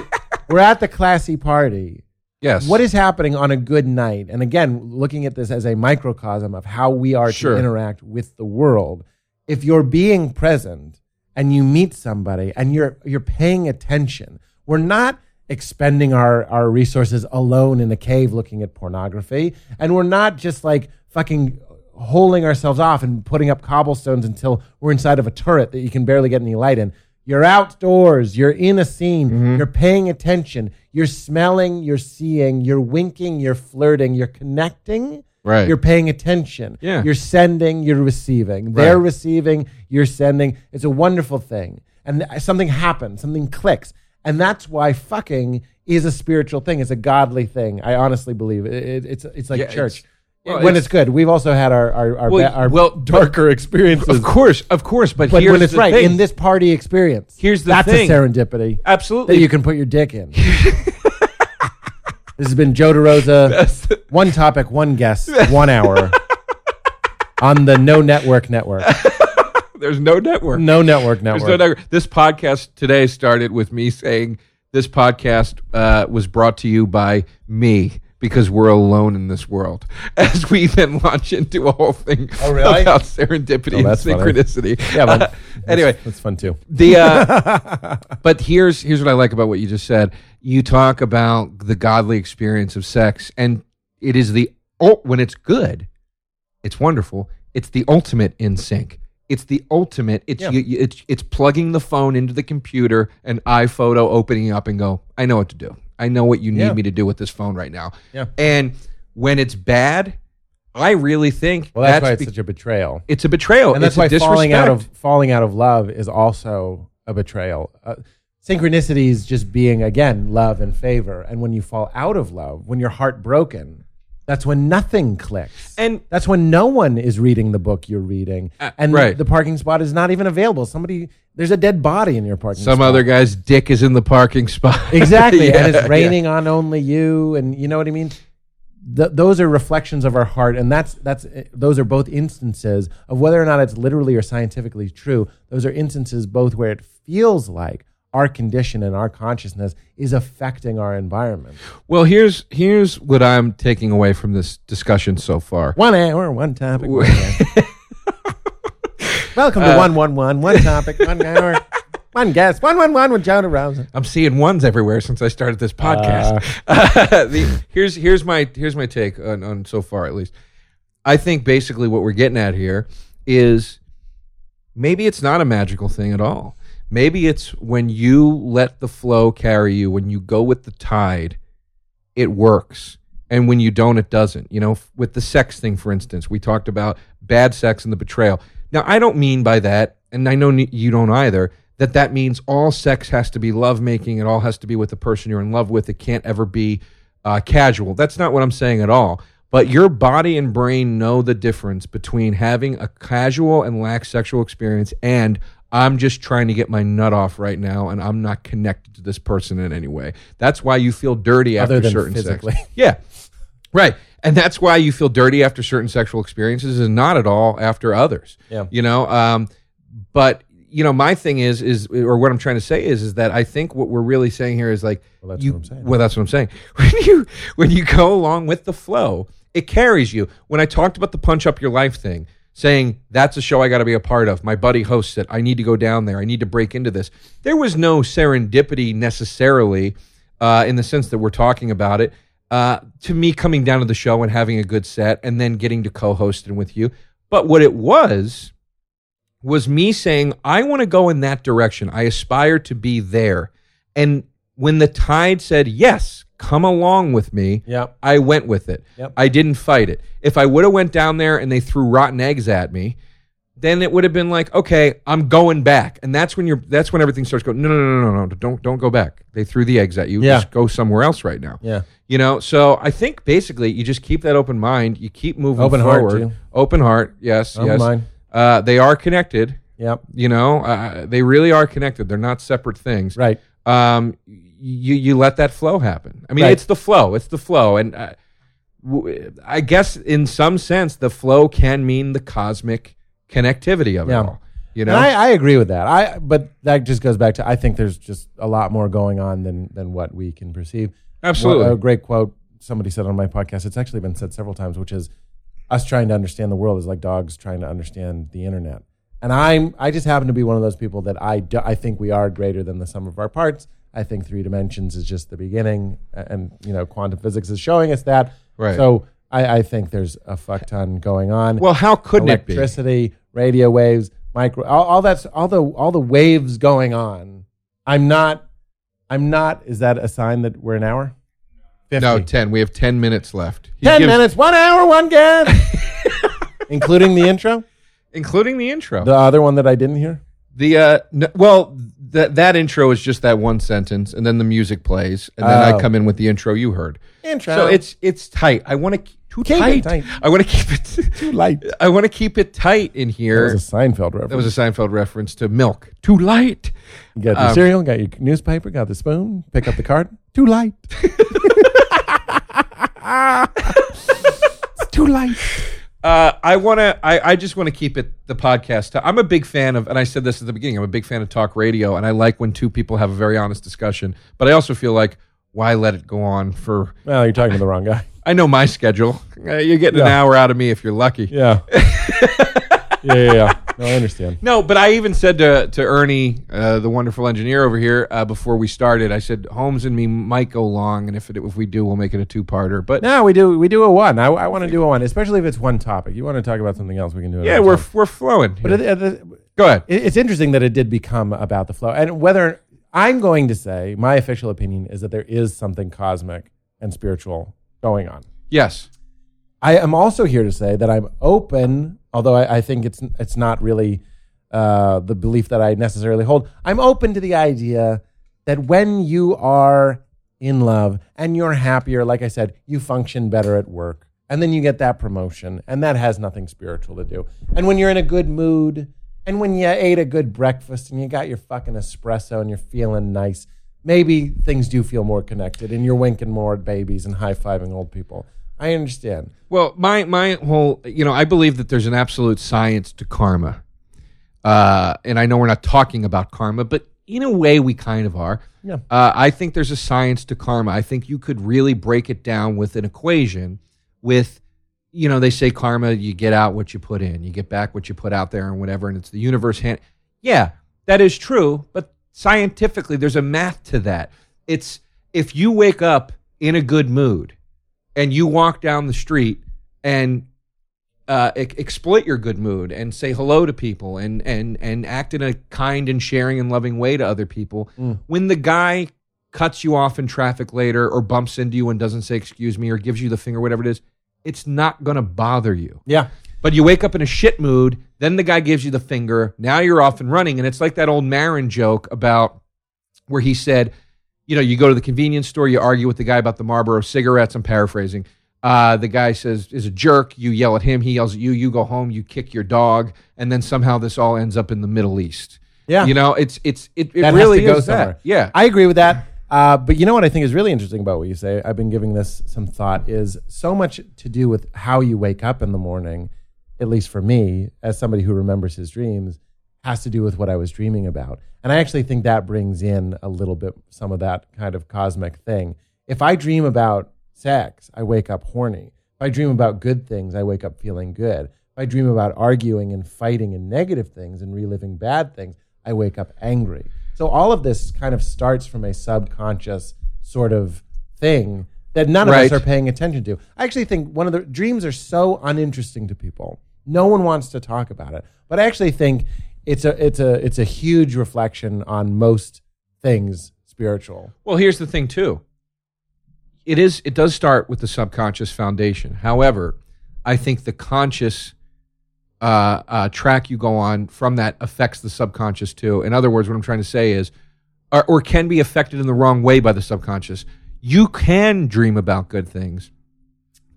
we're at the classy party. Yes. What is happening on a good night? And again, looking at this as a microcosm of how we are to interact with the world. If you're being present and you meet somebody and you're paying attention, we're not expending our resources alone in a cave looking at pornography, and we're not just like fucking holding ourselves off and putting up cobblestones until we're inside of a turret that you can barely get any light in. You're outdoors, you're in a scene, you're paying attention, you're smelling, you're seeing, you're winking, you're flirting, you're connecting, Right. You're paying attention. Yeah. You're sending, you're receiving. Right. They're receiving, you're sending. It's a wonderful thing. And something happens, something clicks. And that's why fucking is a spiritual thing. It's a godly thing. I honestly believe it's like church. It's good. We've also had our darker experiences. Of course. But here's when it's the right thing. In this party experience. Here's the thing. That's a serendipity. Absolutely. That you can put your dick in. This has been Joe DeRosa. One topic, one guest, 1 hour on the No Network Network. There's no network. There's no network. This podcast today started with me saying this podcast was brought to you by me because we're alone in this world. As we then launch into a whole thing about serendipity and synchronicity. Funny. Yeah, but anyway, that's fun too. But here's what I like about what you just said. You talk about the godly experience of sex, and it is when it's good, it's wonderful. It's the ultimate in sync. It's the ultimate. It's plugging the phone into the computer and iPhoto opening up and go, I know what to do. I know what you need me to do with this phone right now. Yeah. And when it's bad, I really think that's why it's such a betrayal. It's a betrayal. And that's why falling out of love is also a betrayal. Synchronicity is just being, again, love and favor. And when you fall out of love, when you're heartbroken, that's when nothing clicks. And that's when no one is reading the book you're reading. And the parking spot is not even available. There's a dead body in your parking spot. Some other guy's dick is in the parking spot. Exactly. Yeah, and it's raining on only you. And you know what I mean? Those are reflections of our heart. And those are both instances of whether or not it's literally or scientifically true. Those are instances both where it feels like our condition and our consciousness is affecting our environment. Well, here's what I'm taking away from this discussion so far. 1 hour, one topic. Welcome to 111, one topic, 1 hour, one guest, 111 with Joe DeRosa. I'm seeing ones everywhere since I started this podcast. Here's my take on so far, at least. I think basically what we're getting at here is maybe it's not a magical thing at all. Maybe it's when you let the flow carry you, when you go with the tide, it works. And when you don't, it doesn't. You know, with the sex thing, for instance, we talked about bad sex and the betrayal. Now, I don't mean by that, and I know you don't either, that means all sex has to be lovemaking. It all has to be with the person you're in love with. It can't ever be casual. That's not what I'm saying at all. But your body and brain know the difference between having a casual and lax sexual experience and I'm just trying to get my nut off right now, and I'm not connected to this person in any way. That's why you feel dirty after certain physically. Sex. Yeah, right. And that's why you feel dirty after certain sexual experiences and not at all after others. Yeah. You know, but, you know, my thing is, or what I'm trying to say is that I think what we're really saying here is like, that's what I'm saying. When you go along with the flow, it carries you. When I talked about the Punch Up Your Life thing, saying, that's a show I got to be a part of. My buddy hosts it. I need to go down there. I need to break into this. There was no serendipity necessarily in the sense that we're talking about it. To me, coming down to the show and having a good set and then getting to co-host it with you. But what it was me saying, I want to go in that direction. I aspire to be there. And when the tide said, yes, come along with me, yep, I went with it. Yep. I didn't fight it. If I would have went down there and they threw rotten eggs at me, then it would have been like, okay, I'm going back. And that's when everything starts going, no, don't go back. They threw the eggs at you. Yeah. Just go somewhere else right now. Yeah. You know, so I think basically you just keep that open mind. You keep moving forward. Open heart, yes. Open mind. They are connected. Yep. You know, they really are connected. They're not separate things. Right. You let that flow happen. I mean, right. It's the flow. And I guess in some sense, the flow can mean the cosmic connectivity of it all. You know, and I agree with that. But that just goes back to, I think there's just a lot more going on than what we can perceive. Absolutely. A great quote somebody said on my podcast, it's actually been said several times, which is us trying to understand the world is like dogs trying to understand the internet. And I just happen to be one of those people that I think we are greater than the sum of our parts. I think three dimensions is just the beginning, and you know, quantum physics is showing us that. Right. So I think there's a fuck ton going on. Well, how couldn't it be? Electricity, radio waves, all the waves going on. I'm not. Is that a sign that we're an hour? No, 10. We have 10 minutes left. He 10 minutes, 1 hour, one guess. Including the intro? Including the intro. The other one that I didn't hear? The that intro is just that one sentence, and then the music plays, and then I come in with the intro you heard. Intro. So it's tight. I want to too tight. I want to keep it too light. I want to keep it tight in here. That was a Seinfeld reference. That was a Seinfeld reference to milk. Too light. You got your cereal, got your newspaper, got the spoon. Pick up the carton. Too light. It's too light. I just want to keep it the podcast. I'm a big fan of, and I said this at the beginning, I'm a big fan of talk radio, and I like when two people have a very honest discussion. But I also feel like, why let it go on for... Well, you're talking to the wrong guy. I know my schedule. You're getting an hour out of me if you're lucky. Yeah. Yeah. No, I understand. No, but I even said to Ernie, the wonderful engineer over here, before we started, I said, Holmes and me might go long, and if we do, we'll make it a two-parter. But no, we do a one. I want to do a one, especially if it's one topic. You want to talk about something else, we can do it. Yeah, we're flowing. But go ahead. It's interesting that it did become about the flow. And whether I'm going to say, my official opinion is that there is something cosmic and spiritual going on. Yes. I am also here to say that I'm open, although I think it's not really the belief that I necessarily hold. I'm open to the idea that when you are in love and you're happier, like I said, you function better at work, and then you get that promotion, and that has nothing spiritual to do. And when you're in a good mood, and when you ate a good breakfast, and you got your fucking espresso, and you're feeling nice, maybe things do feel more connected, and you're winking more at babies and high-fiving old people. I understand. Well, my whole, I believe that there's an absolute science to karma. And I know we're not talking about karma, but in a way we kind of are. Yeah. I think there's a science to karma. I think you could really break it down with an equation with, they say karma, you get out what you put in, you get back what you put out there and whatever, and it's the universe. Yeah, that is true, but scientifically there's a math to that. It's if you wake up in a good mood, and you walk down the street and exploit your good mood and say hello to people and act in a kind and sharing and loving way to other people. Mm. When the guy cuts you off in traffic later or bumps into you and doesn't say, excuse me, or gives you the finger, whatever it is, it's not going to bother you. Yeah. But you wake up in a shit mood, then the guy gives you the finger, now you're off and running. And it's like that old Marin joke about where he said, you go to the convenience store, you argue with the guy about the Marlboro cigarettes, I'm paraphrasing. The guy says, is a jerk, you yell at him, he yells at you, you go home, you kick your dog, and then somehow this all ends up in the Middle East. Yeah. It really goes there. Yeah. I agree with that. But you know what I think is really interesting about what you say, I've been giving this some thought, is so much to do with how you wake up in the morning, at least for me, as somebody who remembers his dreams, has to do with what I was dreaming about. And I actually think that brings in a little bit some of that kind of cosmic thing. If I dream about sex, I wake up horny. If I dream about good things, I wake up feeling good. If I dream about arguing and fighting and negative things and reliving bad things, I wake up angry. So all of this kind of starts from a subconscious sort of thing that none of us are paying attention to. I actually think one of the dreams are so uninteresting to people. No one wants to talk about it. But I actually think it's a huge reflection on most things spiritual. Well, here's the thing too. It does start with the subconscious foundation. However, I think the conscious track you go on from that affects the subconscious too. In other words, what I'm trying to say is, or can be affected in the wrong way by the subconscious. You can dream about good things,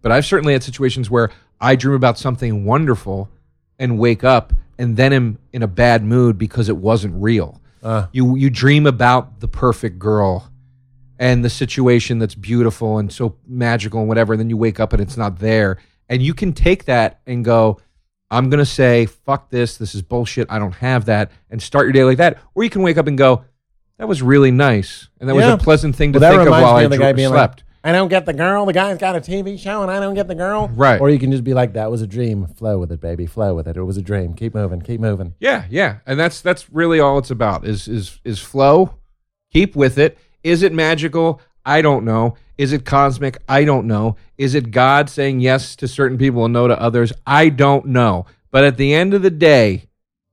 but I've certainly had situations where I dream about something wonderful and wake up and then am in a bad mood because it wasn't real. You dream about the perfect girl and the situation that's beautiful and so magical and whatever, and then you wake up and it's not there. And you can take that and go, I'm going to say, fuck this is bullshit, I don't have that, and start your day like that. Or you can wake up and go, that was really nice, and that was a pleasant thing to think of while I slept. Like, I don't get the girl, the guy's got a TV show and I don't get the girl. Right. Or you can just be like, that was a dream. Flow with it, baby. Flow with it. It was a dream. Keep moving. Keep moving. Yeah, yeah. And that's really all it's about is flow. Keep with it. Is it magical? I don't know. Is it cosmic? I don't know. Is it God saying yes to certain people and no to others? I don't know. But at the end of the day,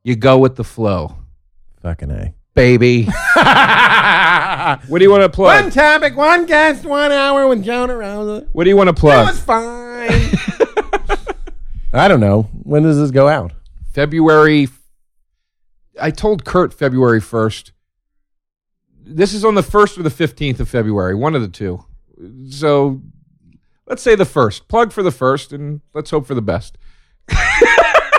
you go with the flow. Fucking A. Baby. What do you want to plug? One topic, one guest, 1 hour with Joe DeRosa. What do you want to plug? That was fine. I don't know. When does this go out? February. I told Kurt February 1st. This is on the 1st or the 15th of February, one of the two. So let's say the 1st. Plug for the 1st, and let's hope for the best.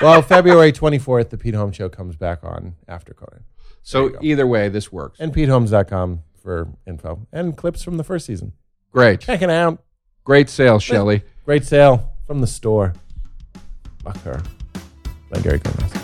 Well, February 24th, the Pete Holmes Show comes back on after Conan. So either way, this works. And PeteHolmes.com for info. And clips from the first season. Great. Check it out. Great sale, Shelley. Great sale from the store. Fuck her. Glengarry Glen Ross.